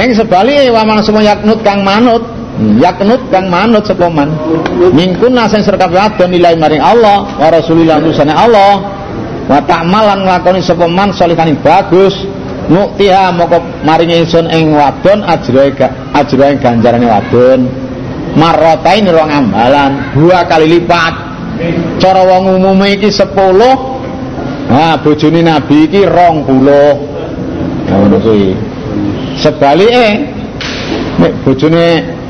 Ning sebaliknya waman semua yaknut kang manut sepoman. Mingkuna sing serkap wadon nilai maring Allah wa Rasulillah utusane Allah wa ta'malan nglakoni sepoman salihane bagus nuktiha moko maringi ingsun ing wadon ajrae ganjarane wadon marratain rong ambalan dua kali lipat. Cara wong umume iki 10. Nah, bojone Nabi iki 20. Sebaliknya nek bojone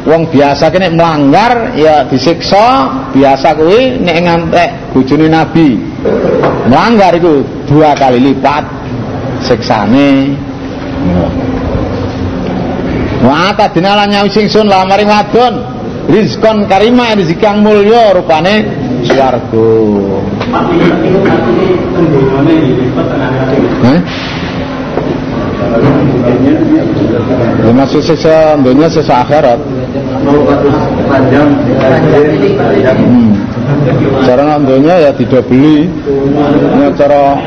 wong biasa kene melanggar ya disiksa biasa kuwi, nek ngantek bojone Nabi melanggar iku dua kali lipat siksane. Wa ta dinalan nyawi singsun la maring wadon rizkon karima rezeki kang mulya rupane swarga. Masih sisa dunia sisa akhirat. Cara ngandunya ya tidak beli. Ini cara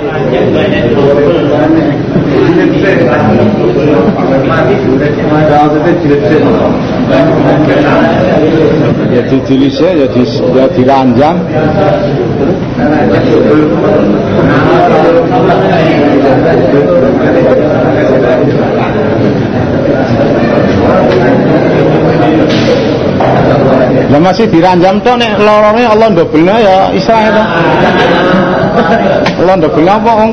ya dijilisnya ya diranjang. Lah masih diranjam to nek lorone Allah ndobelna ya Israil to. Allah ndobelna apa wong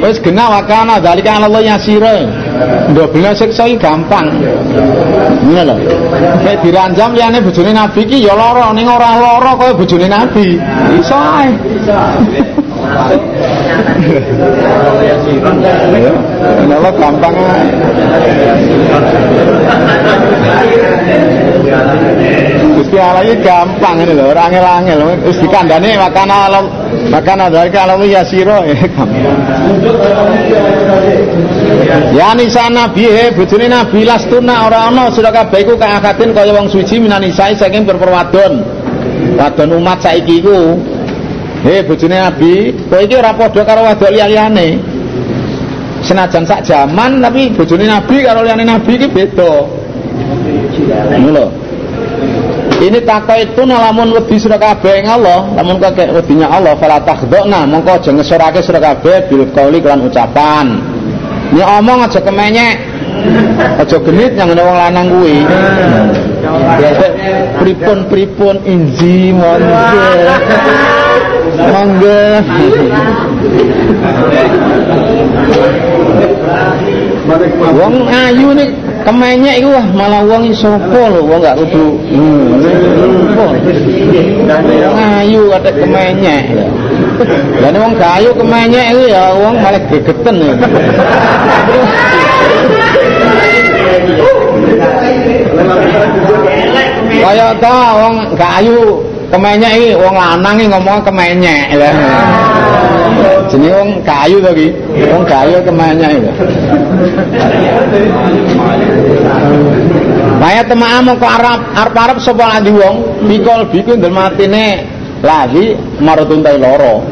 wis genah wakana dalika Allah yasira. Ndobelna siksa iki gampang. Ngono lho. Nek diranjam liyane bojone Nabi iki ya lara ning ora lara kaya bojone Nabi. Iso ae. Kenapa gampang aja Gusti Allah ini gampang ini loh, angel-angel terus dikandani makanan dari kalau ya siro ya nisa nabi bujuni nabi lastuna orang-orang sudah kabaiku kakakatin kaya wong suci minanisai saking berperwadon wadon umat saikiku bojone Nabi, kowe iki ora padha karo wadok liyane. Senajan sak jaman tapi bojone Nabi karo liyane Nabi iki beda. Ngono lho. Ini takoe itu lamun wedi sira kabeh Allah, lamun kowe wedinya Allah fala takhdhona, mongko aja ngesorake sira kabeh bil qauli lan ucapan. Nek omong aja kemenyek. Aja genit nang ngene wong lanang kuwi. Pripun-pripun inji monggo. Mangga. Wong ayu nek kemenyek iku wah malah wong sapa lho wong gak kudu. Ayu atek kemenyek. Lah nek wong gayu kemenyek iku ya wong malah gegeten. Kaya ta wong gayu kemenyek iki wong lanang iki ngomong kemenyek lho. Jenenge wong kayu to iki. Wong kayu kemenyek lho. Bayat temaa moko arep-arep sapa lagi wong mikol biku ndel matine lali marutun tai loro.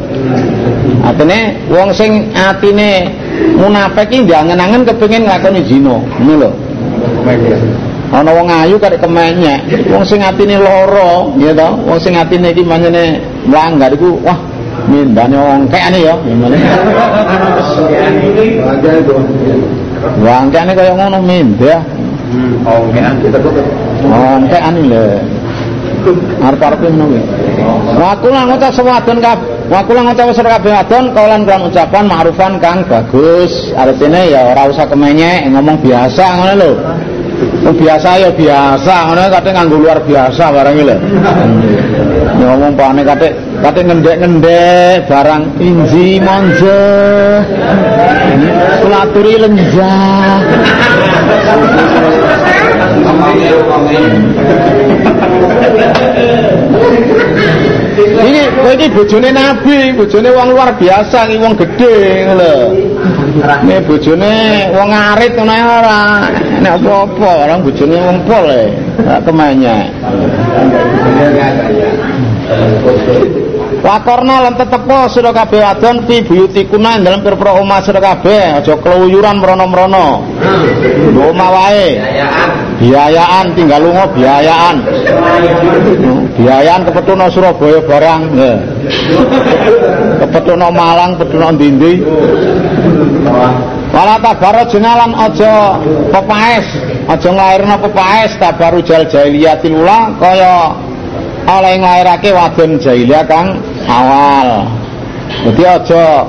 Atene wong sing atine munafik iki ndangen-angen kepengin nglakoni zina. Ngono lho. Ana wong ayu karek kemenyek, wong sing atine lara, ya ta, wong sing atine iki manjane melanggar iku wah mindane ongkekane ya. Wangkane kaya ngono mindhe. Ongkekan ditekuk. Ongkekan lho. Arep-arepe ngono kuwi. Wakulang uta sewadon kabeh, wakulang uta sewadon kabeh wadon kaulan kan ucapan ma'rufan kang bagus. Artine ya ora usah kemenyek, ngomong biasa ngono lho. Biasa ya biasa, ngono kate nganggo luar biasa barang iki lho. Ngomong pane kate ngendek-ngendek barang inji monje. Kulaturi lenjah. Ini kowe iki bojone Nabi, bojone wong luar biasa, iki wong gedhe ngono lho. Nek bojone wong arit ngono ora nek apa-apa, ora bojone wong pol e, ora kemenyek. Wakorna lan tetepo sira kabeh wadon fi buyutikuna dalam pira-pira omah sira kabeh, aja keluyuran merono-merono. Nggo omah wae. Biayaan tinggal lunga biayaan. Biayaan kepethuna Surabaya barang. Nggih. Kepethuna Malang, kepethuna ndi-ndi. Wala tabarut jenalan aja pepaes, aja nglairna pepaes tabaru jal jahiliyatil ula kaya oleh nglairake wadon jahiliyah kang awal. Dadi aja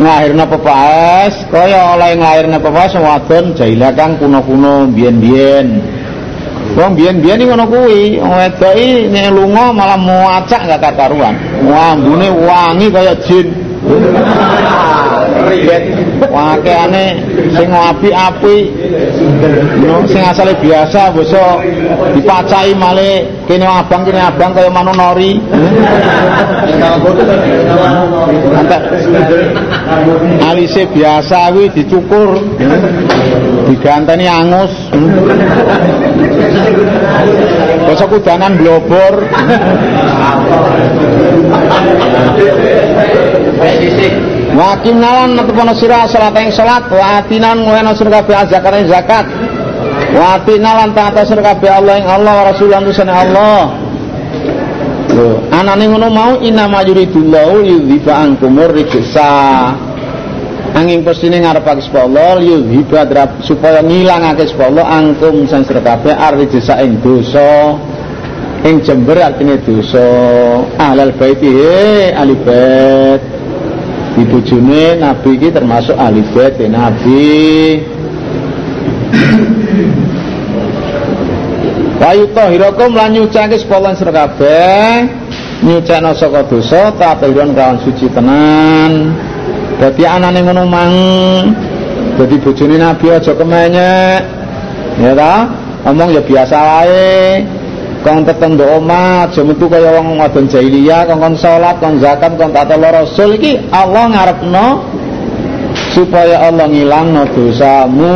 nglairna pepaes kaya oleh nglairna pepaes wadon jahiliyah kang kuno-kuno biyen-biyen. Wong biyen-biyen iki ngono kuwi, wedok iki nek lunga malah muacak gak kataruan. Ambune wangi kaya jin. Wakeane sing api-api sing asale biasa bosok dipacai male kene abang kaya manunori alise biasa kuwi dicukur diganteni angus bosok kudanan blobor wakim nalan natupana sirah salat yang salat watinan nguhena surga biha zakat yang zakat watinalan ta'ata surga biha Allah yang Allah wa Rasulullah nusana Allah anani ngunu mau inama yuridullahu yudhiba angkumur riksa angin persini ngarepake sapa Allah yudhiba supaya ngilangake sapa Allah angkum sang surga biha arrijsa ing dosa ing jember artine dosa ahlal baiti alibet ibu june nabi ini termasuk ahli bait nabi wayu tahirakum lan nyucake sepolan sira kabeh nyucana saka dosa tahiran kawan suci tenan dadi anane ngono mang dadi bojone nabi aja kemenyek ya ta omong ya biasa wae kang tetendo omah aja metu kaya wong wadon jahiliyah kang salat kang zakat kang taat rasul iki Allah ngarepno supaya Allah ngilangno dosamu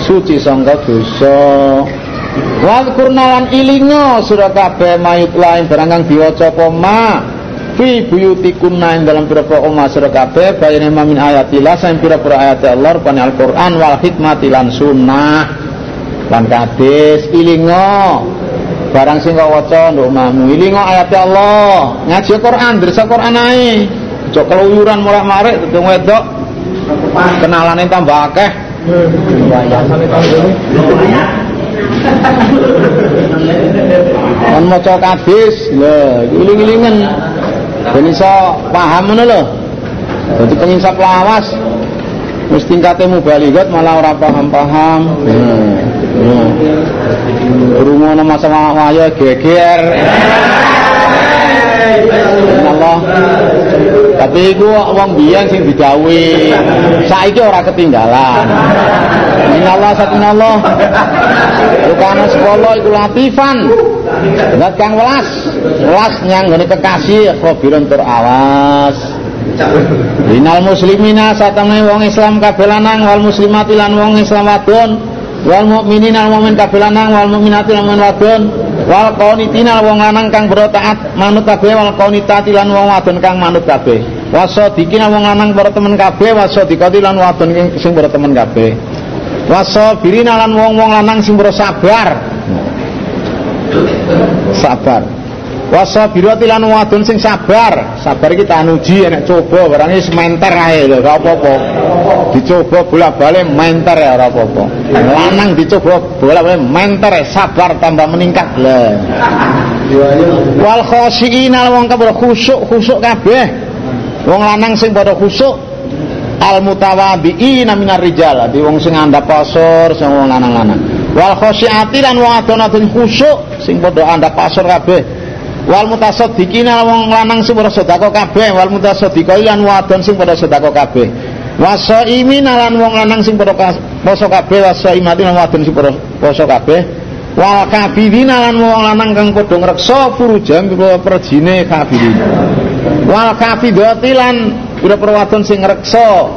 suci sangka dosa wal kurnalan ilingo sira kabeh mayit lain barang kang diwaca apa ma fi buyutikunna dalam pira-pira omah sira kabeh bayane mamin ayatillah saen pira-pira ayat Allah rupane Al-Qur'an wal hikmati lan sunnah lan hadis ilingo barang sing kok waca nduk omahmu ilingo ayat Allah ngaji Quran dersa Quran ae aja keluyuran marak-marik dadi wedok kenalane tambah akeh kon maca hadis lho iling-ilingen ben iso paham ngono lho dadi pengisap lawas wis tingkate mubalighah malah ora paham-paham rumah nama sama waya geger Allah tapi itu orang biang sing digawe saiki ora ketinggalan minallah satinallah rukana sekolah iku latifan zat kang welas welas nyang ngene kekasih khobiron tur awas inal muslimina satamne wong Islam kabeh lanang wal muslimati lan wong Islam wadon wal mukminin al mukmin kabeh lanang wal mukminati lan wadon wal qanitina wong lanang kang bertaat manut kabeh wal qanitati lan wong wadon kang manut kabeh wasadiqina wong lanang berteman kabeh wasadiqati lan wadon sing berteman kabeh wasabirina lan wong-wong lanang sing bersabar sabar wasabirati lan wadon sing sabar sabar iki tahan uji enek coba barangnya sementer ae lho gak apa-apa dicoba bolak-balik menter ya ora apa-apa. Lanang dicoba bolak-balik menter sabar tambah meningkat lah. Wal khoshiina wong kabeh khusuk kabeh. Wong lanang sing padha khusuk al mutawadhiina minar rijal. Di wong sing andhap pasor sing wong lanang-lanang. Wal khoshiati lan wong adon-adon khusuk sing padha andhap pasor kabeh. Wal mutasaddiqina wong lanang sing padha sedekah kabeh. Wal mutasaddiqai lan wadon sing padha sedekah kabeh. Wasaimin lan wong lanang sing padha poso kabeh wasaimatin lan wadon sing padha poso kabeh wal kabidin lan wong lanang kang padha ngreksa furujam perjine kabidin wal kafidati lan pira-pira wadon sing ngreksa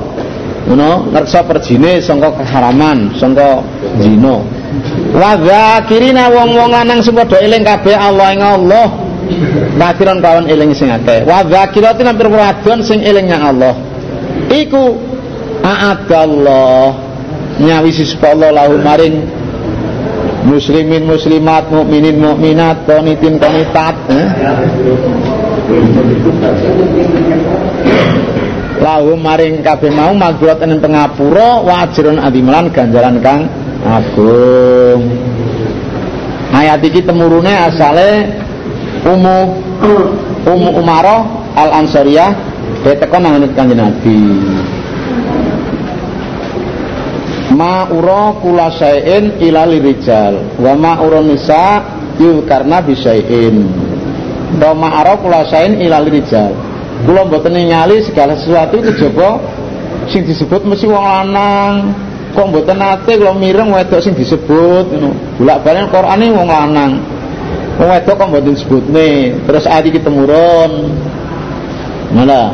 ngono ngreksa perjine sangka keharaman sangka zina wa zakirina wong-wong lanang sing padha eling kabeh Allah ing Allah Wakiran kawan eling sing akeh. Wa zakiratin hampir wadon sing elingnya Allah. Iku a'adallah nyawisi sepuluh lahum maring muslimin muslimat, mukminin mukminat, qanitin qanitat. Lahum maring kabeh mau maghfiratan ing pangapura wa ajrun adziman ganjaran kang agung. Ayat iki temurune asale Ummu Umaroh Al-Ansariyah diteko nang Kanjeng Nabi. Ma'ura kula sayin ila lirijal wa ma'ura nisa yukarna bisayin. Wa ma'ara kula sayin ila lirijal. Kula mboten ningali segala sesuatu kejaba sing disebut mesti wong lanang. Kok mboten nate kula mireng wedok sing disebut ngono. Bolak-balik Qur'ane wong lanang. Wong wedok kok mboten disebutne, terus ayat iki temurun. Mana?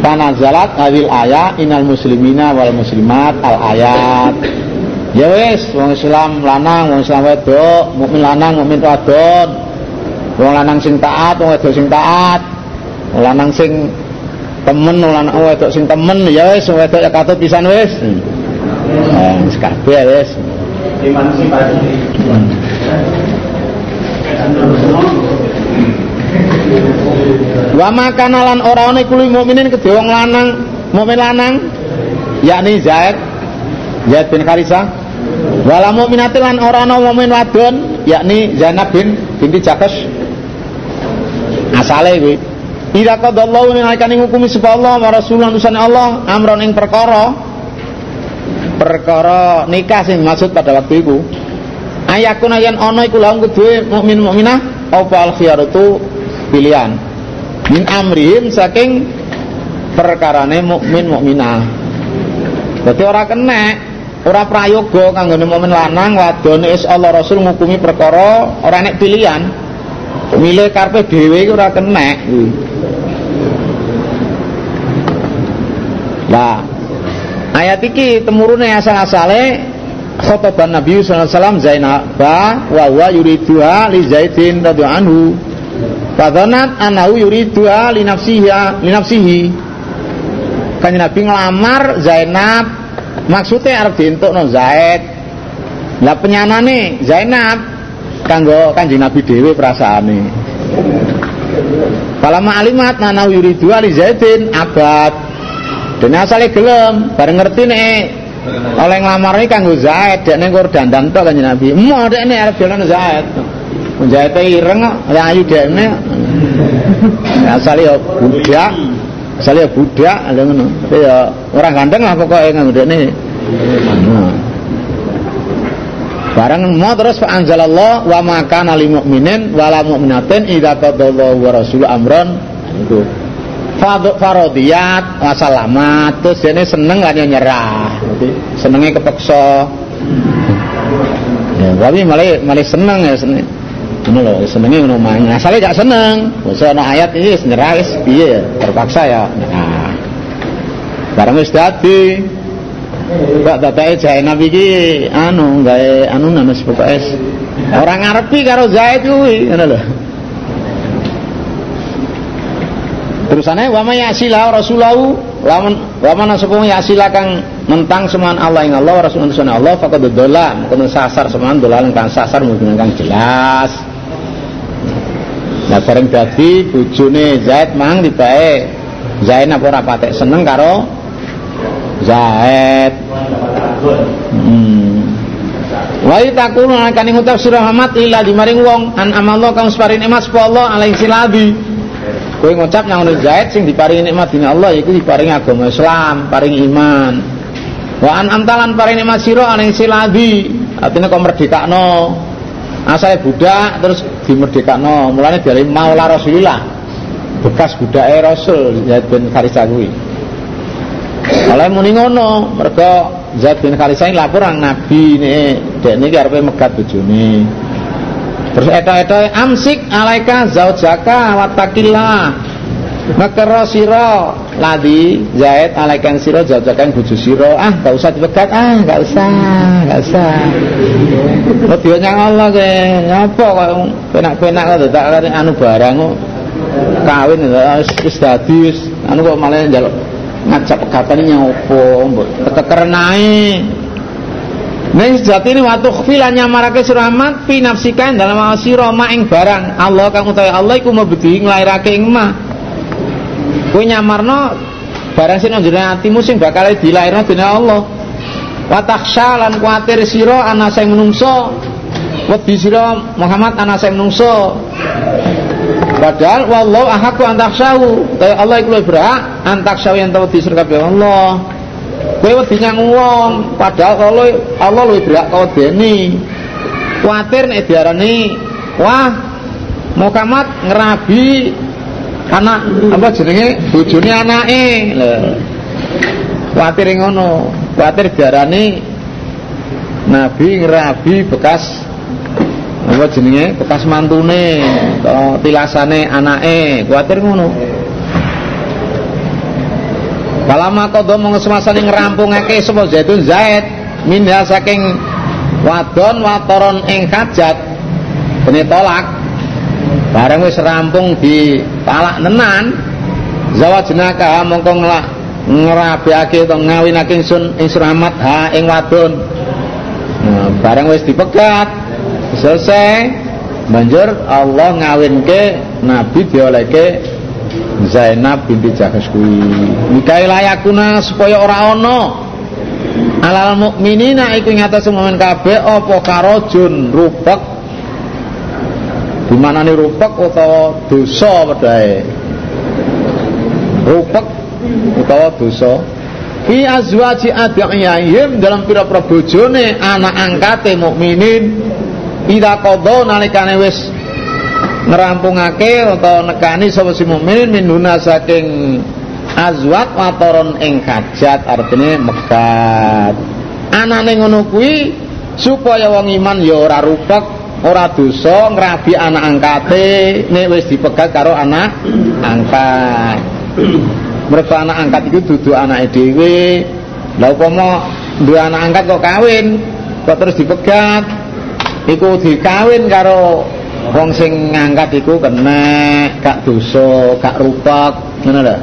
Tanazalat awil ayat innal muslimina wal muslimat al ayat. Ya wis, wong Islam lanang, wong Islam wedok, mukmin lanang, mukmin wadon. Wong lanang sing taat, wong wedok sing taat. Wong lanang sing temen, wong lanang wedok sing temen, ya wis wong wedok ya katut pisan wis. Kabeh wis. Emansipasi. Wa makanalan ora ana kuwi mukminin kedhe wong lanang, mukmin lanang yakni Zaid bin Kharisah. Wala mukminatin lan ora ana mukmin wadon yakni Zainab binti Jahsh. Asale kuwi ira qadallahu nalika ning hukumi subhanallah wa rasulullah usan Allah amron ing perkara nikah sing maksud pada waktu iku. Ayakuna yen ana iku lahum kedue mukmin mukminah apa al khiyaratu pilihan min amrihim saking perkarane mukmin mukminah. Dadi ora kenek, ora prayoga kanggone mukmin lanang wadone is Allah Rasul ngukumi perkara ora nek pilihan. Milih karepe dhewe iku ora kenek. Lah, ayat iki temurune asal-asale khataban Nabi sallallahu alaihi wasallam Zainab wa huwa yuriduha li Zaidin radhiyallahu anhu. Fadhanat annahu yuriduha li nafsihi. Kanjeng Nabi ngelamar Zainab maksudnya arep dientukno Zaid. Lah penyanane Zainab kanggo Kanjeng Nabi dhewe perasaane. Kala ma'alimat annahu yuriduha li Zaidin abad. Dene asale gelem bareng ngerti nek oleh ngelamar ini kanggo Zaid dek ning kur dandan tok Kanjeng Nabi. Mo dek nek arep jalan Zaid. Menjahite ireng kok ya ayu dekne. Asale budak lha ngono. Tapi ya ora gandeng lah pokoke kanggo dekne. Bareng mo terus fa anzalallah wa ma kana lil mukminin wala mukminatin idza qadallahu wa rasul amran itu. Farodiyat wasalamat terus ini seneng kan nyerah senengnya kepeksa ya tapi malah seneng ya seneng ini loh senengnya ngomong asalnya gak seneng bisa ada ayat ini nyerah iya terpaksa ya nah barang wis dadi mbak tatake Zainab iki gawe pokoknya orang ngarepi karo Zaid kuwi ngono lho. Terusane wa may yasilah rasulahu lawan sapa yasilah kang mentang seman Allah ing Allah rasul sunan Allah faqad dolan kono sasar seman dolan kang sasar mungkin kang jelas. Lah bareng dadi bojone Zaid mang dibae Zainab ora patek seneng karo Zaid. Wa yaqulu anakane ngucap surah Muhammad illa dimaring wong an amallah kang separing emas apa Allah alaihi silabi. Kowe ngucap nang Zaid sing diparingi nikmat dening Allah yaiku diparingi agama Islam, paring iman. Wa an amtalan paring nikmat sira aning siladi, artine kok merdekakno. Asale budak terus dimerdekakno, mulane diarani Maula Rasulillah. Bekas budake Rasul Zaid bin Kharisah kuwi. Ala muni ngono, mergo Zaid bin Kharisah lapor nang Nabi niki, dekne iki arepe megat bojone. Terus eta-eta amsik alaika zaujaka wa taqillah. Makara sira Ladi Zaid alaikan siro jajakan buju siro. Ah gak usah dipegat, gak usah Madiwanya Allah ke apa kok penak-penak kok tak lari anu barang kok kawin istadis anu kok malah njaluk ngajak pegatan nyopo tekeran naik nih sejati ini waktu khfilannya marake suramat pinafsikan dalam awal siro ma'ing barang Allah kamu tahu Allah iku mabedi ngelahirake ingmah ku nyamarno barang sini anjurnya hatimu sing bakal dilahirna dina Allah watakshalan kuatir siro anasai menungso wadi siro Muhammad anasai menungso padahal wallahu ahaku antaksawu kaya Allah iku berhak antaksawu yang tau diserkapi Allah kaya wadinya nguang padahal Allah lebih berhak kau deni kuatir nih diarani wah Muhammad ngerabi anak apa jenenge bojone anake kuatir ngono kuatir diarani nabi ngerabi bekas apa jenenge bekas mantune atau tilasane anake kuwatir ngono balama kodho mung semasane ngrampungake sapa Zaidun Zaid minha saking wadon watoron ing hajat bene tolak bareng wis rampung di talak nenan zawajnaka mongko ngrabiake utawa ngawinake ingsun ing suramat ha ing wadon bareng wis dipegat selesai banjur Allah ngawinke Nabi diolehke Zainab binti Jahsh kuwi nikahi layakuna supaya ora ana alal mukminina iku ngatas mukmin kabeh apa karojun rupek dimanane rupek utawa dosa wedhae rupek utawa dosa fi azwaji adiyahim dalam pira-pira bojone anak angkate mukminin ida qadha nalikane wis nerampungake utawa nekani sapa si mukmin minuna saking azwat watoron ing hajat artine mekat anane ngono kuwi supaya wong iman ya ora rupek ora dosa ngrabi anak angkate nek wis dipegat karo anak angkat mergo anak angkat iku dudu anake dhewe lha upama duwe anak angkat kok kawin kok terus dipegat iku dikawin karo wong sing ngangkat iku kena gak dosa, gak rupak, ngono lho.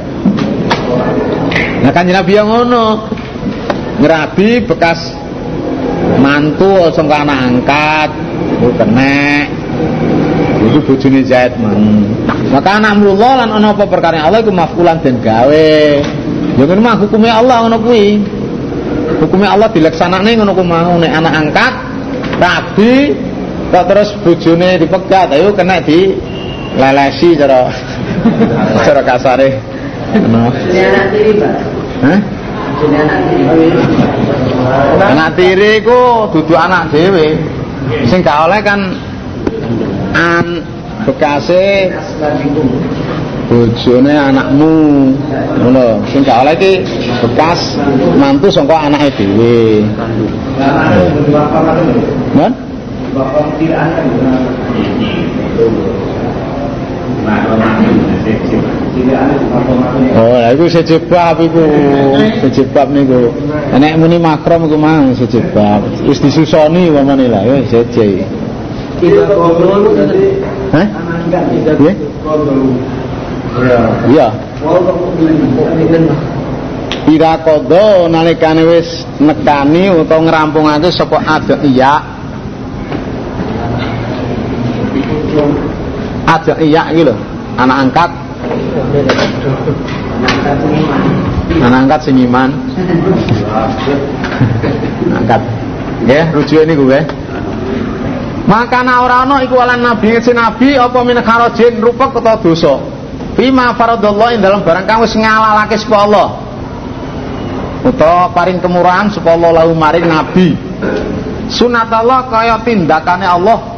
Nah kan Nabi yang ngono. Ngerabi bekas mantu sing anak angkat, iku kena. Iku bojone Zaid man. Maka anamullah lan ana apa perkara Allah iku mafkulan den gawe. Ya ngono mah hukume Allah ngono kuwi. Hukume Allah dilaksanakne ngono ku mau nek anak angkat rabi kok terus bojone dipegat ayo kena di lelesi cara kasare kena anak tiri Pak hah jenenge anak tiri anak tiri ku dudu anak dhewe sing gak oleh kan an bekase bojone anakmu ngono sing gak oleh iki bekas mantu saka anake dhewe kan bapak tidak ada oh lah itu sejebab itu sejebab niku enek muni makrom iku mang sejebab wis disusoni wamane lah ya seje tidak kodol hah nggih iya ira kodol nalikane wis nekani utawa ngrampungake sapa adiya ada iya gitu anak angkat seniman angkat ya rujuk ini gue maka orang-orang iku ala nabi si nabi apa min kharajin rupak atau dosa bima faradallah dalam barang kang wis ngalalake sapa Allah utawa paring kemurahan sapa Allah lahu maring nabi sunnatallah kaya tindakane Allah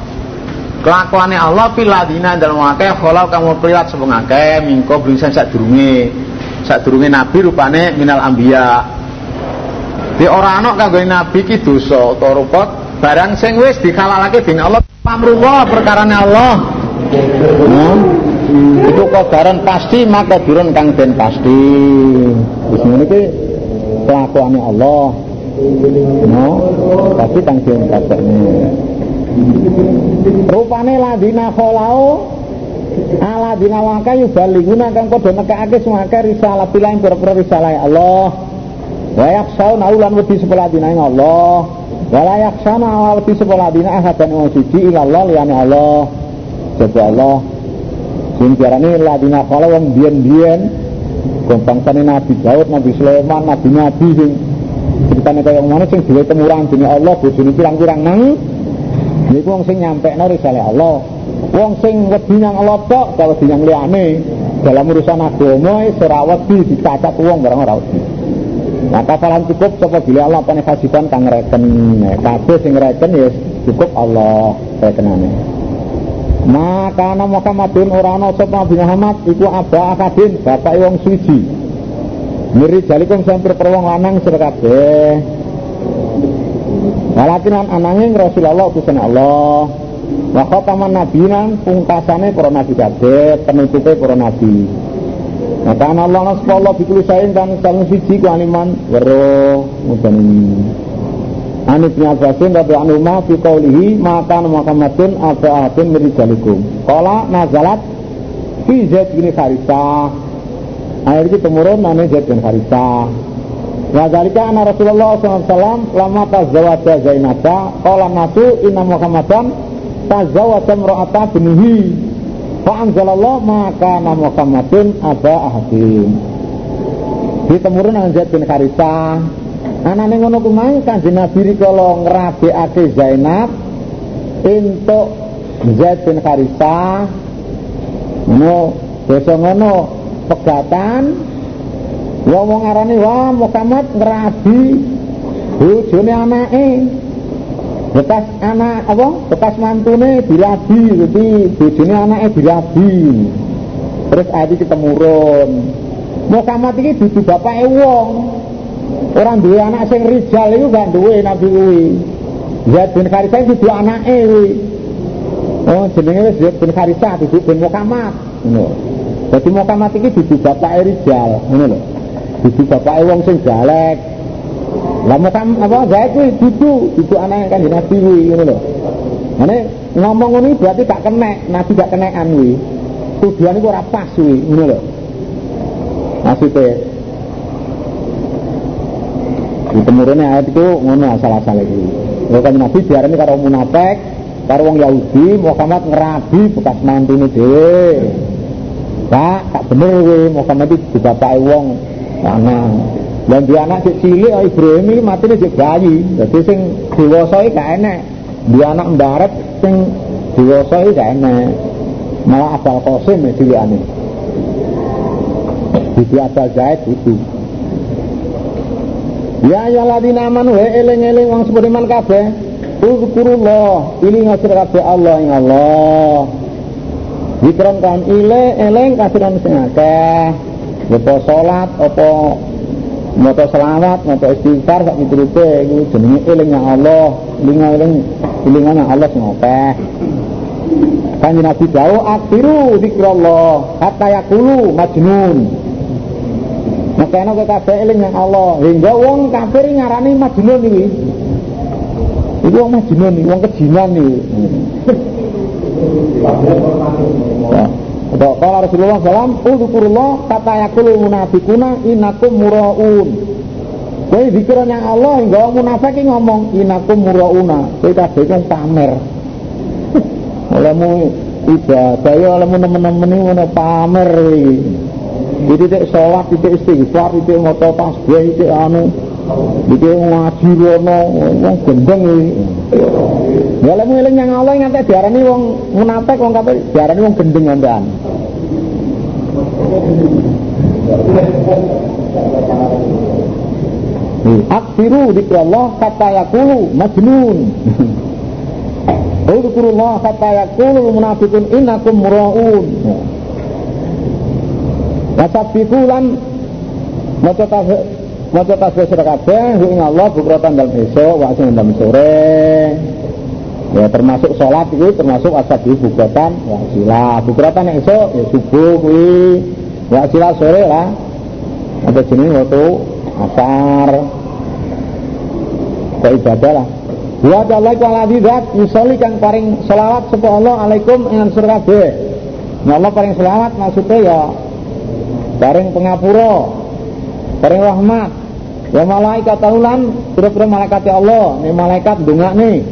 kelakuannya Allah piladina dalam wakil kalau kamu pilat sepengakeh mingko beringsang sak durungi nabi rupanya minal ambiya di orang-orang kagani nabi ki dosa atau rupot barang sing wis dikalalake dening Allah pamrullah perkarane Allah itu kobaran pasti maka dirun kang den pasti disini itu pelakuannya Allah no tapi kang den pastinya rupanya ladina kholau ala dina waka yubalinguna kang kodo nekake semaka risalah pilahin pura-pura risalah Allah wayak saun aulan wedi sekolah dinaing Allah walayak sana awal di sekolah dina ahadan yang suci ilallah liyani Allah jaga Allah sehinggarani ladina kala wong dien-dien gompangsani Nabi Daud, Nabi Sulaiman, Nabi-Nabi sing ceritanya kaya yang mana sing duwe kemurahan dini Allah bojone pirang-pirang nang niku wong sing nyampekno risalah Allah wong sing wedi nyang Allah tok kalau dinyang liyane dalam urusan agama ora wedi dicacat wong barang ora wedi maka salam cukup sapa bilih Allah paning kajiban kang reken kabeh sing reken ya cukup Allah rekenane maka ana Muhammadun ora ana sapa Nabi Muhammad iku aba akadin bapak wong suci miri jalikung sampir perwong lanang sira kabeh walakinan ananging Rasulullah Gusti Allah wa khataman nabiyan pungkasane para nabi kabeh penutupe para nabi Maka Allah nasrallah bikulusain dan saling siji ku aliman waro mudani anibni abbasin rabi anumah fi qawlihi maka namakamatun abda'atun mirijalikum kola nazalat fi Zaid bin Harisah akhirnya temurun namanya Zaid bin Harisah wazalika anna Rasulullah SAW lama tazawada Zainata kola nasu inna muhammadan tazawada mro'ata binihi Fa'anzalallah maka nama Muhammadun ada ahadim ditemurun dengan Zaid bin Harisah anane ngono kumae kanjeng Nabi rikala ngrabekake Zainab entuk Zaid bin Harisah ngono desa ngono pegatan wong ngarani wah Muhammad ngrabi bojone anake bekas anak apa? Bekas mantune dilabi gitu bojone anake dilabi terus ati ketemurun Muhammad iki dudu bapake wong ora duwe anak sing rijal iku gak duwe Nabi kuwi Zaid bin Harisah dudu anake kuwi oh jenenge wis Zaid bin Harisah dudu bin Muhammad ngono dadi Muhammad iki dudu bapake rijal ngono lho dudu bapake wong sing galek lama kan apa Zaid kuwi dudu anake kan Nabi kuwi ngono lho. Mane ngomong ngono berarti gak kenek, Nabi gak kenekan kuwi. Tujuane ora pas kuwi ngono lho. Maksude ditemurune ayat iku ngono asal-asale iki. Lha kan Nabi diarani karo munafik, karo wong Yahudi, Muhammad ngrabi bekas mantune dhewe. Pak, tak bener kuwi Muhammad iki bapake wong lanang. Lan duwe anak sik cilik Ibrahim iki matine sik bayi. Dadi sing dewasa iki gak enak. Duwe anak mbarep sing dewasa iki gak enak. Malah Abul Qasim cilikane. Iki asal Zaid itu. Ya ya ladina amanu eling-eling wong sepedeman kabeh. Uzkurullah, iling ngasih kabeh Allah ing Allah. Dikron kan eling kasiran sing akeh. Lepo salat apa moto selawat, moto istighfar sak miturute iki jenenge eling nang Allah, eling Allah sing akeh. Kanjeng Nabi dawuh aktiru zikrullah hatta yaqulu majnun. Maka ana kabeh eling nang Allah, hingga wong kafir ngarani majnun iki. Iku wong majnun, wong kejinan iki. Kalau Rasulullah SAW Udukurullah katayakul munafikuna inakum mura'un jadi dikiran yang Allah hingga orang munafik ngomong inakum mura'una kita bikin pamer olehmu ibadah ya olehmu teman-teman ini pamer jadi tidak sholat, tidak istighfar, tidak motor tasbih, tidak anu tidak ngaji orang gendeng ya olehmu ilang yang Allah ngantai diarani orang munafik orang kata diarani orang gendeng ngantai aktiru dikrallah kata yakulu majnun udukurullah kata yakulu munafikun inakum mura'un wasabikulan maca tasbih sira kabeh ing Allah bukratan dalam esuk wa asih dalam sore Ya termasuk sholat itu termasuk asal bukratan ya sila. Bukratan yang esok ya subuh kuwi. Ya sila sore lah. Ada jenis waktu asar. Kok ibadah lah. Wa ta'alaiku alladzi dzat yusalikan paring selawat sapa Allah alaikum ing surga be. Ya Allah paring selawat maksudnya ya paring pengapura, paring rahmat. Ya malaikat taulan, kira-kira malaikat ya Allah, nek malaikat dungakne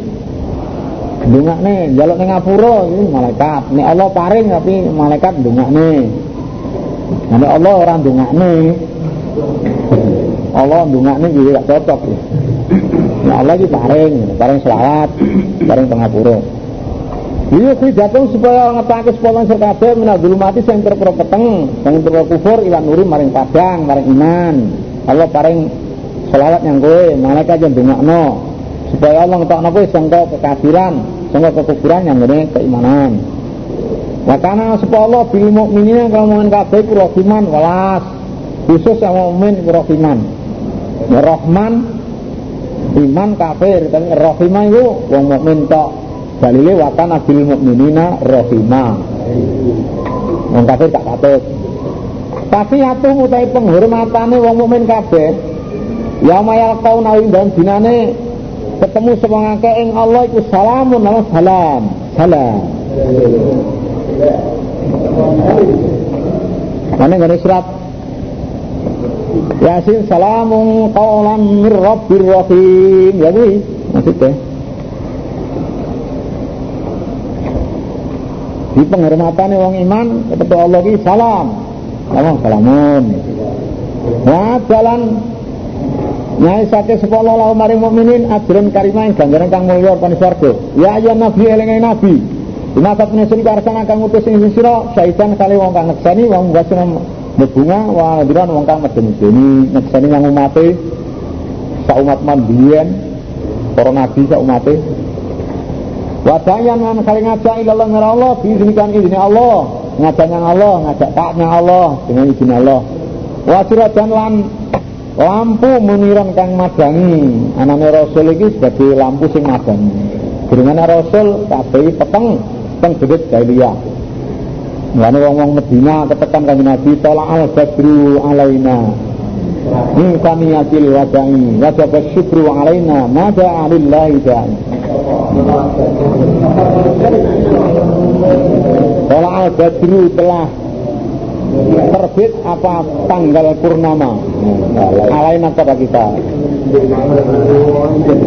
njaluk ning ngapura iki malaikat. Nek Allah paring tapi malaikat dungakne. Nek Allah ora dungakne. Allah dungakne iki gak cocok. Ya Allah iki paring selawat, paring pengapura. Iya kuwi jatuh supaya ngetake sepuluh serkabeh menadul mati sing terpro peteng, sing terpro kufur ilan nuri maring padang, maring iman. Allah paring selawat yang kowe, malaikat yang dungakno. Supaya Allah ngetokno kowe sangka kekafiran, sangka kekufuran yang ngene keimanan. Wa kana supaya Allah bil mukminin kalamun kabeh kula iman welas. Khusus sama mukmin kula iman. Ya Rahman iman kafir, tapi rahimah itu wong mukmin tok. Dalile wa kana bil mukminina rahimah. Wong kafir gak katut. Tapi atuh utahe penghormatane wong mukmin kabeh. Yaumayal qaunawi dan dinane ketemu semangake ing Allah iku salamun alaikum salam. Salam. Mane ngene surat Yasin salamun qawlan min rabbir rahim. Ya kuwi maksudnya di penghormatane wong iman kepada Allah ki salam. Salam salamun. Wa jalan nyai sake sepuluh lahu maring mu'minin ajrun karimain ganjaran kang mulya panis warga ya ayo nabi elengai nabi imasat menesun karasana kang utus ing sisiro syaitan kali wong kang neksani wong wasuna mebunga wadiran wong kang medeni-deni neksani yang umate saumat mandian para nabi saumate wadayan man kali ngajak ilallah ngera Allah biiznikan izni Allah ngajaknya Allah ngajak taknya Allah dengan izin Allah wajuradan lan lampu muniran kang madangi anane rasul iki sebagai lampu sing madangi jenengane rasul kabeh peteng teng gedhe jahiliyah ngene wong-wong Medina ketekan kanjeng Nabi tola'al badru alaina min kamiyatil wadangi wajaba syukru alaina madza alillahi ta'ala tola'al badru telah terbit apa tanggal purnama alaina kepada kita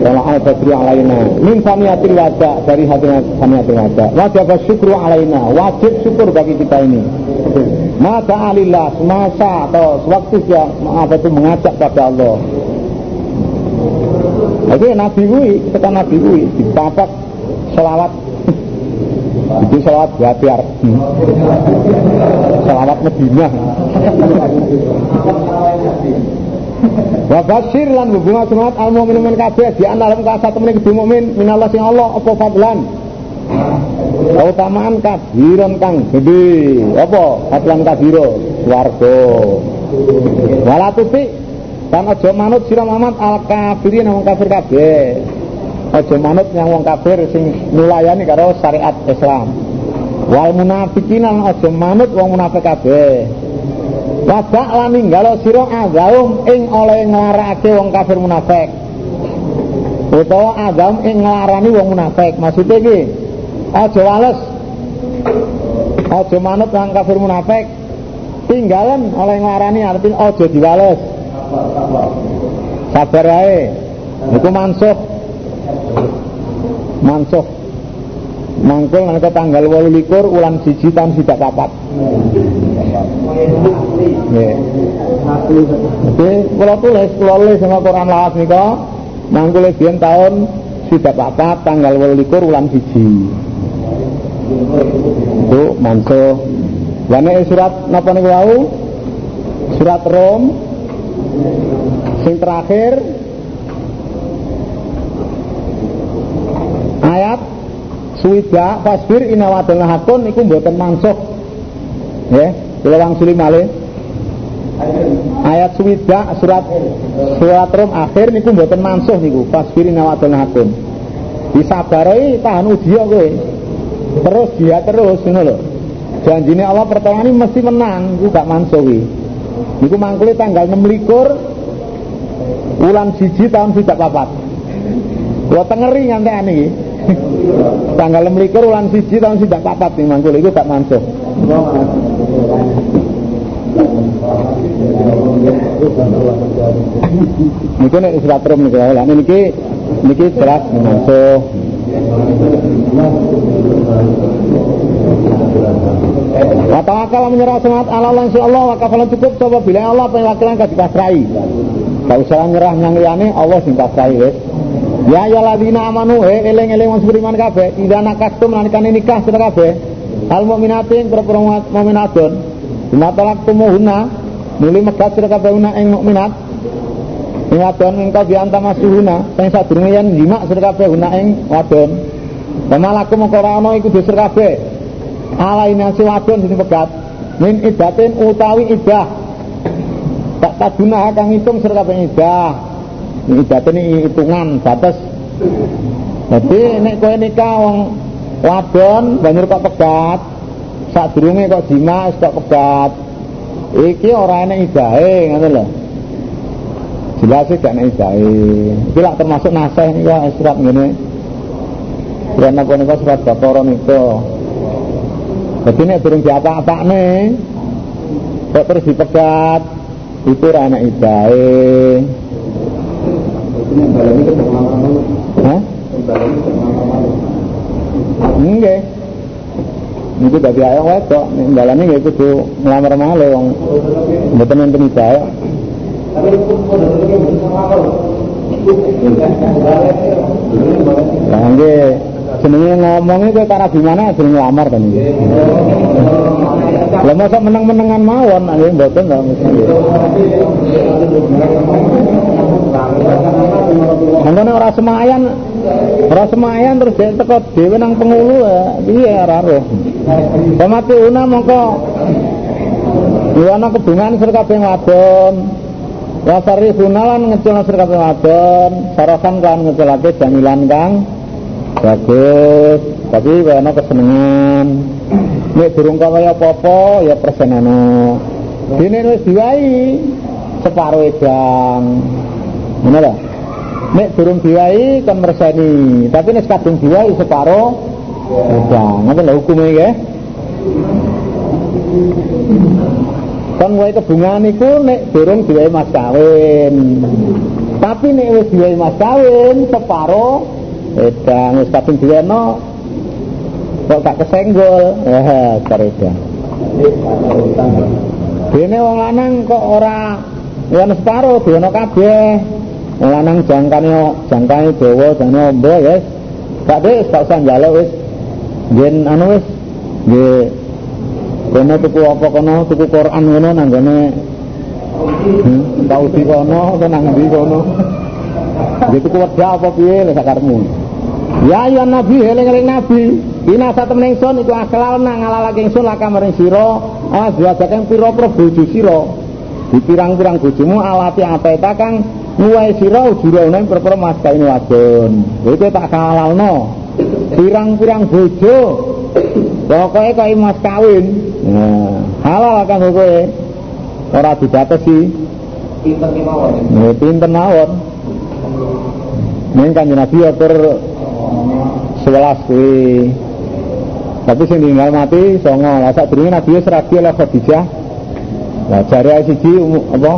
kalau al-badru alaina min samiatil wada dari hati samiatil wada wajib syukur alaina wajib syukur bagi kita ini maka alillah semasa atau sewaktu dia apa itu mengajak pada Allah jadi Nabi Ui kita Nabi Ui dipapak selawat itu selawat batiar selawat Medina wabashir lan hubungan sumat al-mu'min min kabeh dian dalam keasa temen gede mu'min minallah sing Allah apa fadlan keutamaan kabiron kang gede apa fadlan kabiro warga walatuti dan aja manut sira Muhammad al-kafirin wong kafir kabeh aja manut yang wong kafir sing nulayani karo syariat Islam wal munafiqin aja manut wong munafik kabeh wabak lan ninggalo sira azam ing oleh nglarake wong kafir munafik utawa azam ing nglarani wong munafik maksud e iki aja wales aja manut wong kafir munafik tinggalan oleh nglarani artine aja diwales sabar ae iku mansuh mangkul nalika tanggal 28 ulan 1 tahun 34 nggih nggih kula tulis sama Quran lawas nika mangkul biyen tahun 34 tanggal 28 ulan 1 itu mangsuh lane surat napa niku wau surat Rom sing terakhir ayat suwida fasbir inawadana hakun iku mboten mansuh nggih kula wangsuli malih ayat suwida surat Rum akhir niku mboten mansuh niku fasbir inawadana hakun disabarai tahan ujian kowe. Terus dia terus ngono lho. Janjine Allah pertolongan ini mesti menang, ku gak manso kuwi. Niku mangkule tanggal 26 bulan 1 tahun 1994. Kuwi tengeri ngantekane iki. Tanggal 26 bulan 1 tahun 1994 niku mangkule iku gak manso. Niku nek surat rum niku lha niki jelas manso. Wa tawakal menyerah semangat ala lan insyaallah wa kafalan cukup coba bila Allah pengawalan ka dipasrai. Enggak usah nyerah nang liyane Allah sing pasrai wis. Ya ya ladina amanu eling-eling wong beriman kabeh ida nakastum nalikane nikah sira kabeh. Al mukminatin perkara mukminatun. Dimatalak tumuhuna nuli megat sira kabeh una ing mukminat. Ing wadon engka diantama suhuna sing sadurunge yen jimak sira kabeh una ing wadon. Pemalakum ora ana iku dosa kabeh. Alaina siwadon sing pegat min idatin utawi idah tak taduna kang hitung sira kabeh idah idatene hitungan batas dadi nek kowe nikah wong wadon banjur kok pegat sadurunge kok jima kok pegat iki ora enek idahe ngono lho jelas gak enek idahe iki lak termasuk nasih niku surat ngene karena kono surat Baqarah niku. Jadi ini turun di apa-apa nih kok terus dipegat itu anak idae enggak itu dari ayah wedok dalamnya gak itu tuh ngelamar malah yang betul-betul idae enggak jenenge ngomongnya kowe para gimana jeneng lamar kan iki. Lah mosok meneng-menengan mawon nek mboten lho mesti. Mangane ora semayan terus dhek teko dhewe nang pengulu piye ora roh. Pamati una mongko ana kedungan sira kabeh wadon. Wasari funalan ngeculna sira kabeh wadon, sarasan kan ngeculake jamilan kang bagus, tapi karena kesenangan ini burung kawaya popo, ya persenana ini harus diwai separuh edang bener lah ini burung diwai kan mereseni tapi ini sekadung diwai separuh edang, nanti lah hukumnya ya kan wae kebungan itu ini burung diwai mas kawin tapi ini harus diwai mas kawin separuh edang, ustadun diweno kok gak kesenggol car edang dene wong lanang kok ora yang separo diweno kabeh wong lanang jangkane dawa jane ombo guys gak wis gak usah njaluk wis yen anu wis nggih kono tuku apa kono tuku Quran ngono nanggone Saudi kono utawa nang ndi kono nggih tuku wedha apa piye lek sakarmu. Ya ayo nabi eling-eling nabi ina satemene ingsun iku aklal nang alalake ingsun laka maring sira awas diwajake pira-pira bojo sira dipirang-pirang bojomu alati apeta kang nuwai sira ujure ana perkara maskaine wadon kowe tak kalalno pirang-pirang bojo pokoke kaya mas kawin halal kang kowe ora dibatesi pinten mawon mengkan Nabi atur 11 kuwi. Tapi sing tinggal mati 9. Lah sadurunge Nabi wis radi oleh Khadijah. Lah jare siji apa?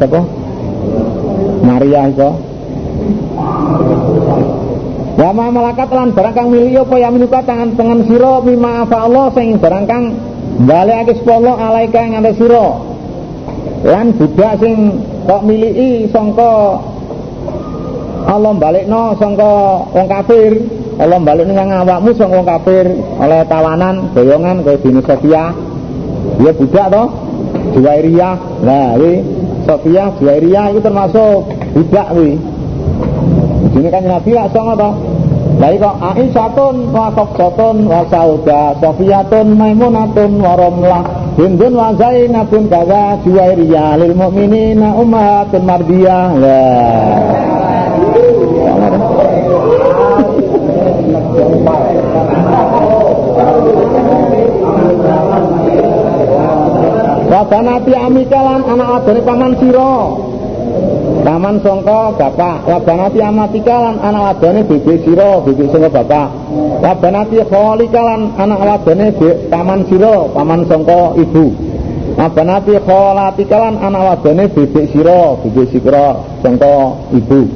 Sapa? Maria iku. Wa ma malakat lan barang kang milih apa ya minuka tangan pengen sira mimma fa Allah sing barang kang balekake sepolo alaika ngante sira. Lan budak sing kok miliki sangka Allah balikno sangka wong kafir, Allah balikno nang awakmu sangka wong kafir oleh tawanan, boyongan kaya dene Sofia. Ya budak to, Juwairiyah. Nah, iki Sofia Juwairiyah itu termasuk budak kuwi. Dene kan Nabi lak sanga to. Lah iki kok Aisyatun wa Sofiyatun wa Sauda, Sofiyatun Maimunatun wa Romlah, Hindun wa Zainabun kaza Juwairiyah lil mukminina ummahatul mardiyah. Lah Thank you. banati amikalan anak adone paman sira. Paman sangka bapak, wa banati amatikalan anak adone bebe sira, bebe sangka bapak. Wa banati kholikalan anak adone paman sira, paman sangka ibu. Abanati kholatikan anak wadane bebek siro, bebek sikro, contoh ibu.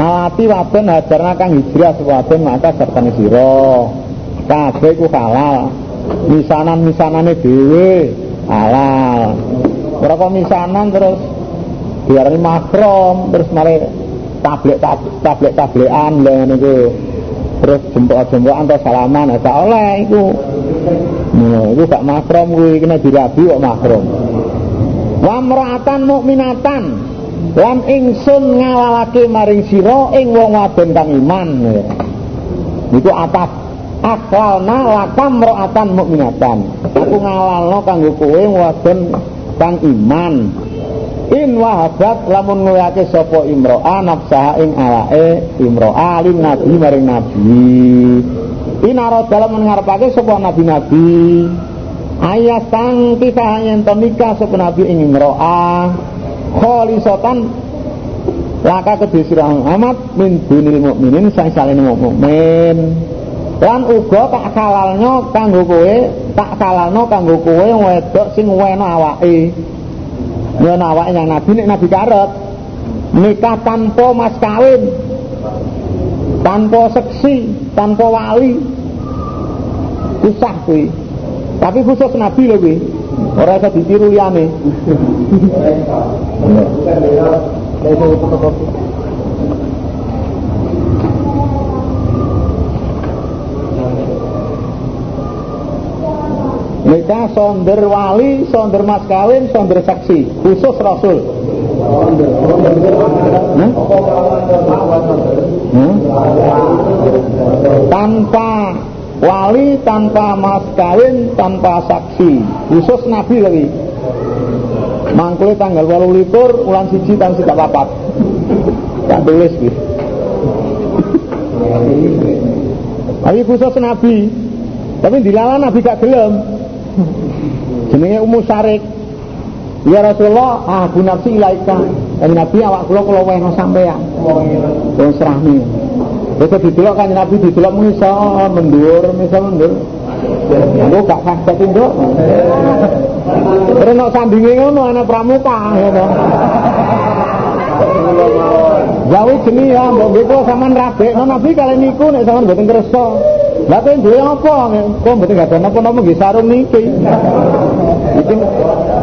Alati waben hajarna kang hijrah sewaben maka sertane siro. Kabeh ku halal. Misanan-misanane dhewe halal. Ora kok misanan terus diarani makrom, terus mare tablek-tablekan lho ngene iku. Terus jempol-jempolan terus salaman, ora oleh iku. Nah, itu gak makrom kuwi kena dirabi kok makrom. Wa mar'atan mukminatan lan ingsun ngalalake maring sira ing wong wadon kang iman. Niku ataf aklalna lakam mar'atan mukminatan. Aku ngalalno kanggo kowe wadon kang iman. In wahabat lamun ngulake sapa imro'a nafsaha ing alae imro'a lin nabi maring nabi. Inaro dalam mengarepake sapa nabi-nabi ayatan kita yen to nikah sapa nabi ing imro'ah kholisatan laka kedhe sira amat min dunil mukminin saisalen mukmin lan uga tak kalalno kanggo kowe tak kalalno kanggo kowe wedok sing weno awake yen awake nang nabi nek nabi karet nikah tanpa mas kawin tanpa seksi, tanpa wali susah kuwi. Tapi khusus nabi lho kuwi. Ora iso ditiru liyane. Nikah sonder wali, sonder mas kawin, sonder seksi, khusus Rasul. Tanpa wali, tanpa mas kawin, tanpa saksi, khusus nabi lagi. Mangkule tanggal 28 bulan 1 tahun 1944. Tak tulis iki. Tapi khusus nabi. Tapi dilawan nabi gak gelem. Jenenge Ummu Syarik. Ya Rasulullah, aku nafsi ilaika. Kanjeng Nabi awak kula wehno sampean. Wong srahmi. Wis didelok Kanjeng Nabi didelok menisa mendur. Engko gak sakit nduk. Terus sandinge ngono ana pramuka ngono. Jawi jenenge ya mbok kula sampean rabekno Nabi kali niku nek sampean mboten kersa. Lah ten duwe apa? Kok mboten gak ana napa-napa nggih sarung niki. Iki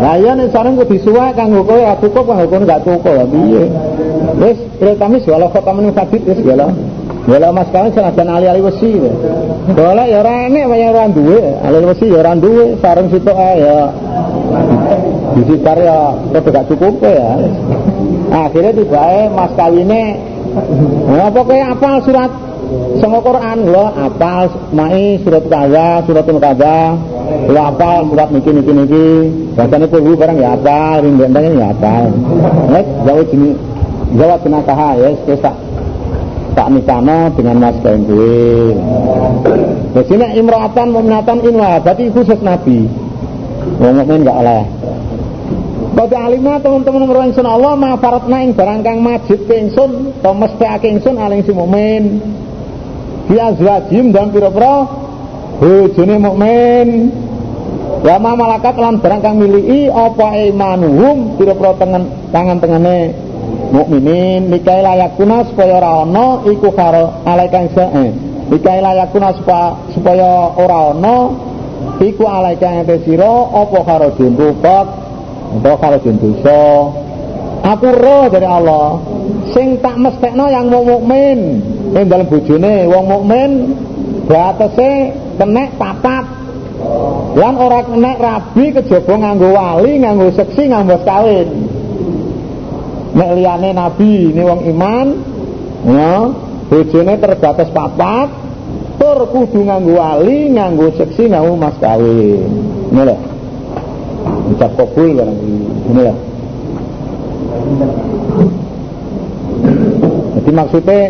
lah ya nek sarung kudu disuwak kanggo kowe ora cukup kanggo kono gak cukup ya piye. Wis kami wala kok kamen sabit wis wala. Wala mas kami senajan ali-ali wesi. Boleh ya ora enek wayah ora duwe, ali wesi ya ora duwe, sarung sitok ae ya. Disikar ya kok gak cukup ya. Akhirnya tibae mas kawine apa kowe apal surat sama Quran lo apal mai surat kaza suratul kaza lo apal surat niki bahasane kuwi barang ya apal ringgane ya apal nek jauh sini jawab kenakaha ya wis tak nikahno dengan mas kawin kuwi wis nek imro'atan mukminatan inwa berarti khusus nabi wong mukmin gak oleh Bapak alimah teman-teman merwang sun Allah ma'faratna ing barang kang majid kingsun to mestake ingsun aling si mukmin dia azwajim dan pira-pira bojone mukmin wa ma malakat lan barang kang miliki apa imanuhum pira-pira tangan-tangane mukminin likai layakuna supaya ora ana iku karo alaikan sae likai layakuna supaya ora ana iku alaikan sira apa karo jumrubak atau kalau jenduso aku roh dari Allah sing tak mestekno yang wong mukmin ing dalem bojone wong mukmin batese kenek papat lan ora kenek rabi kejaba nganggo wali nganggo seksi nganggo kawin nek liyane nabi ini wong iman ya bojone terbatas papat tur kudu nganggo wali nganggo seksi nganggo mas kawin ngono ucap kabul barang ini ya jadi maksudnya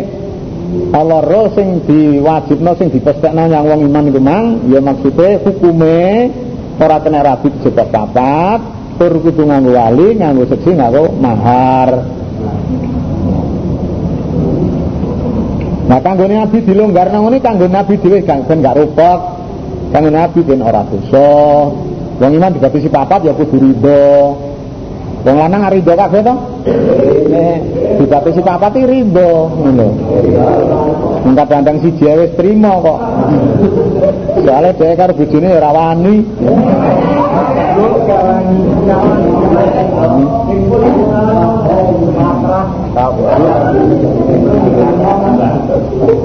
Allah roh sing diwajibno sing dipestekno yang wong iman iku mang ya maksudnya hukume ora kena rabi jebak papat tur kudu nganggo wali, nganggo seksi, nganggo mahar. Nah kanggone nabi dilonggarna ngene kanggo nabi dhewe gak ben gak rupek. Kanggo nabi ben ora dosa. Wong iman dibatasi papat ya kudu rido. Wong lanang rido kabeh to? Dibatasi papat iki rido ngono. Mengkat dandang siji wis trima kok. Soale dhewe karo bojone ora wani.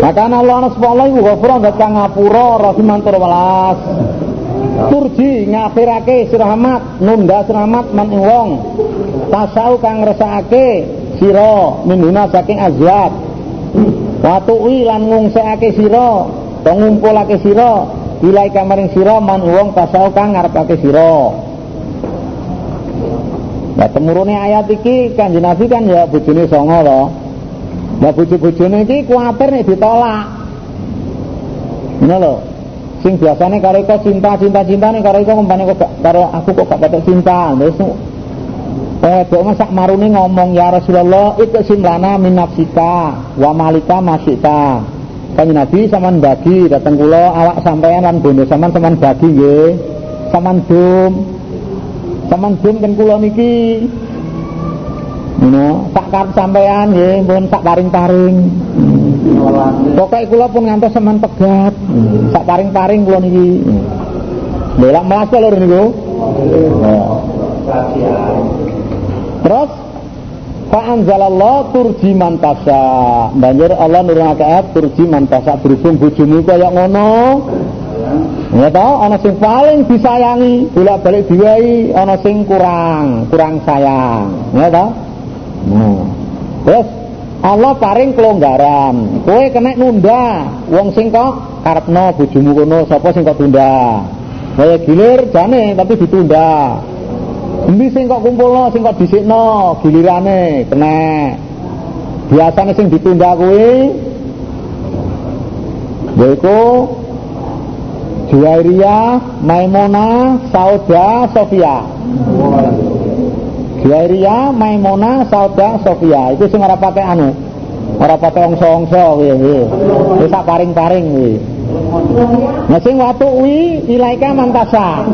Makana Allah Subhanahu wa ghafura dzaka ngapura rahimantur walas. Turji ngafirake sirahmat nunda sirahmat man ing wong. Tasau kang ngresakake sira minuna saking azwat. Watu'i lan ngungsekake sira, ngumpulake sira, ilai kamaring sira man wong tasau kang ngarepake sira. Ya temurune ayat iki Kanjeng Nabi kan ya bojone 9 lho. Lah bojo-bojone iki kuwatir nek ditolak. Ngono lho. Sing biasane karo iku cinta-cinta-cintane karo iku umpane kok karo aku kok gak patek cinta. Terus wedok sak marune ngomong ya Rasulullah itu simlana min nafsika wa malika masita. Kanjeng Nabi sampean bagi dateng kula awak sampean lan bondo sampean sampean bagi nggih. Sampean dum sampeyan jumpen kula niki. Ngono, tak karep sampeyan nggih, pun tak paring-paring. Pokoke kula pun ngantos sampeyan pegat. Sak paring-paring kula niki. Delok mlaku lho niku. Terus fa anzalallahu turji man tasya. Banjur Allah nurunake ayat turji man tasya berhubung bojomu kaya ngono. Ya toh, ana sing paling disayangi, bolak-balik diwai, ana sing kurang sayang. Ya toh? Terus Allah paring kelonggaran. Kowe kena nunda, wong sing kok karepno bojomu kono, sapa sing kok tunda. Kaya gilir jane tapi ditunda. Endi sing kok kumpulno, sing kok dhisikno, gilirane kena. Biasane sing ditunda kuwi yaiku Juwairia, Maimuna, Sauda, Sofia. Juwairia, Maimuna, Sauda, Sofia. Itu sing ora pakai anu. Ora pakai ongso-ongso kuwi. Wis sak paring-paring kuwi. Nah sing watu kuwi ilaika mantasa.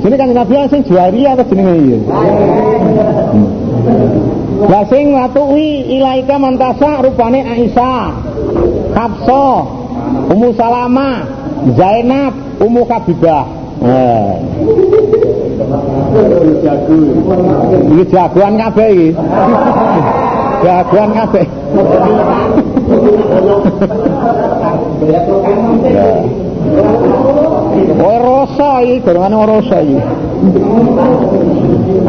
Dene kan Nabi sing Juwairia apa jenenge iki? Lah sing watu kuwi ilaika mantasa rupane Aisyah, Hafsah, Ummu Salamah, Zainab, Ummu Habibah. Ini jagoan kabeh iki. Jagoan kabeh. Oroso iki, gorongane oroso iki.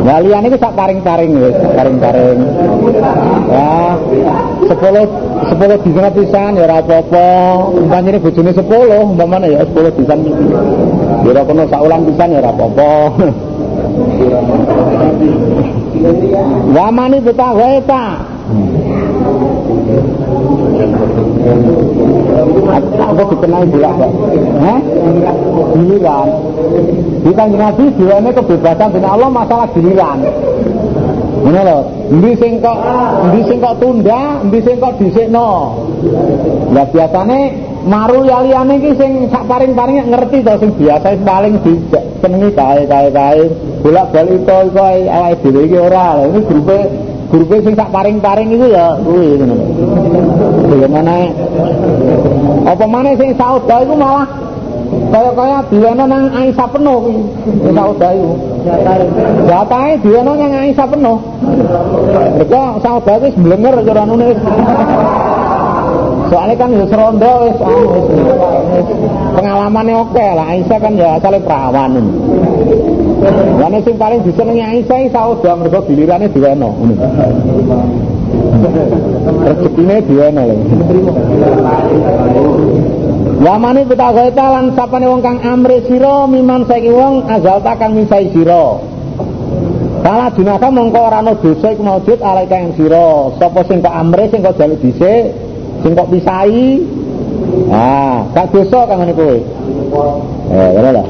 Nah liane iki sak paring-paring wis, paring-paring. Ya, 10 dina pisan ya ora apa-apa. Umpamane bojone 10, umpamane ya 10 dina iki. Ya ora kono sak ulang pisan ya ora apa-apa. Wa mani butagheta. Aku dikenal juga Pak. Hah? Giliran. Di Kanjeng Nabi diwane kebebasan dening Allah masalah giliran. Ngono lho, endi sing kok tunda, endi sing kok dhisikno. Lah biasane maru liyane iki sing sak paring-paring ngerti to sing biasa paling disenengi kae-kae. Bolak-balik to iku awake dhewe iki ora. Iki grupe sing sak paring-paring iku ya kuwi ngono. Kaya meneh apa meneh sing sauda iku malah kaya diwene nang Aisyah penuh kuwi. Sing sauda iku jatahe diwene nang Aisyah penuh. Mergo sauda wis mblenger carane wis. Soale kan ya seronda wis pengalamane oke lah. Aisyah kan ya asale perawan. Lan sing paling disenengi Aisyah iki sauda mergo gilirane diwene ngono. Rezekine diwene lho. Wamane pitagheta lan sapane wong kang amri sira miman saiki wong azalta kang misai sira. Kala dunaka mongko ora ana dosa iku maujud alaika yang sira. Sapa sing kok amri sing kok jaluk dhisik, sing kok misai. Ah, gak dosa kang ngene kowe. Eh, ngono lho.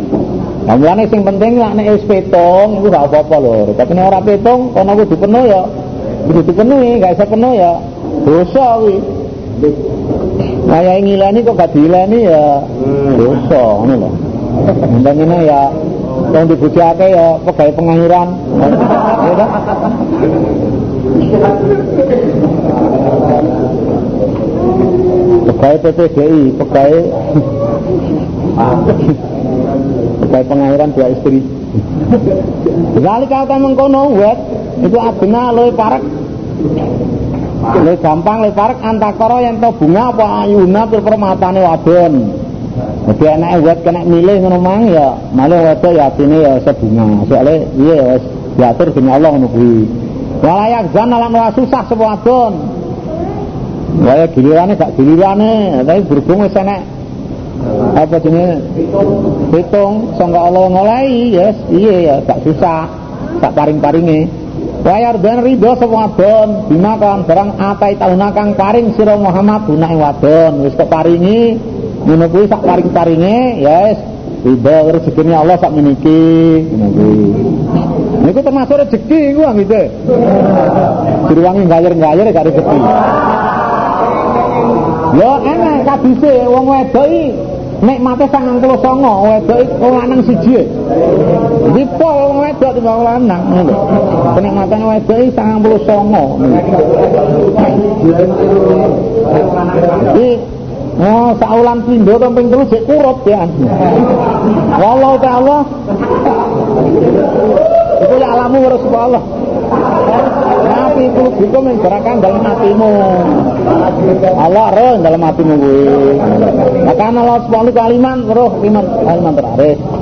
Namanya sing penting lah nek wis petung iku gak apa-apa lho. Tapi nek ora petung kono kudu penuh ya. Kudu dipenuhi, gak iso penuh ya. Dosa kuwi. Kaya ngilani kok gak dileni ya. Dosa ngono lho. Mendingane ya wong dibujakake ya pegawe pengangguran. Ya ta? Pegawe PPDI, pegawe baik pengairan dua istri. Sekali kata mengkono wet itu abena loe parek, loe gampang loe parek antakara yang tau bunga apa ayuna pil permatane wadon. Jadi anake wet kena milih ngono mang ya, malah wedo ya atine ya sebunga. Soale piye ya wis diatur dening Allah ngono kuwi. Walayak zan lan susah sepo wadon. Wae gilirane gak gilirane, tapi berhubung wis enek apa jenis hitung sangka Allah ngolai yes iya ya tak susah tak paring-paringi wayar dan ridho semua don bima kawan barang atai tahunakang paring siro Muhammad gunain wadon wis keparingi menukui sak paring-paringi yes ridho rezekinya Allah sak meniki itu termasuk rezeki itu gitu diruangi ngalir-ngalir gak rezeki ya enak kabise wong wedok iki nikmate 99 wedok iki lanang siji. Iki pol wong wedok timbang lanang ngono. Kenikmatane wedok iki 99. Iki oh saulan pindho to ping 3 jek kurut ya. Wallahu ta'ala. Iku ya alamu warus Allah. Tapi itu juga menggerakan dalam hatimu Allah roh dalam hatimu gue maka Allah subhanahu kaliman roh kaliman terakhir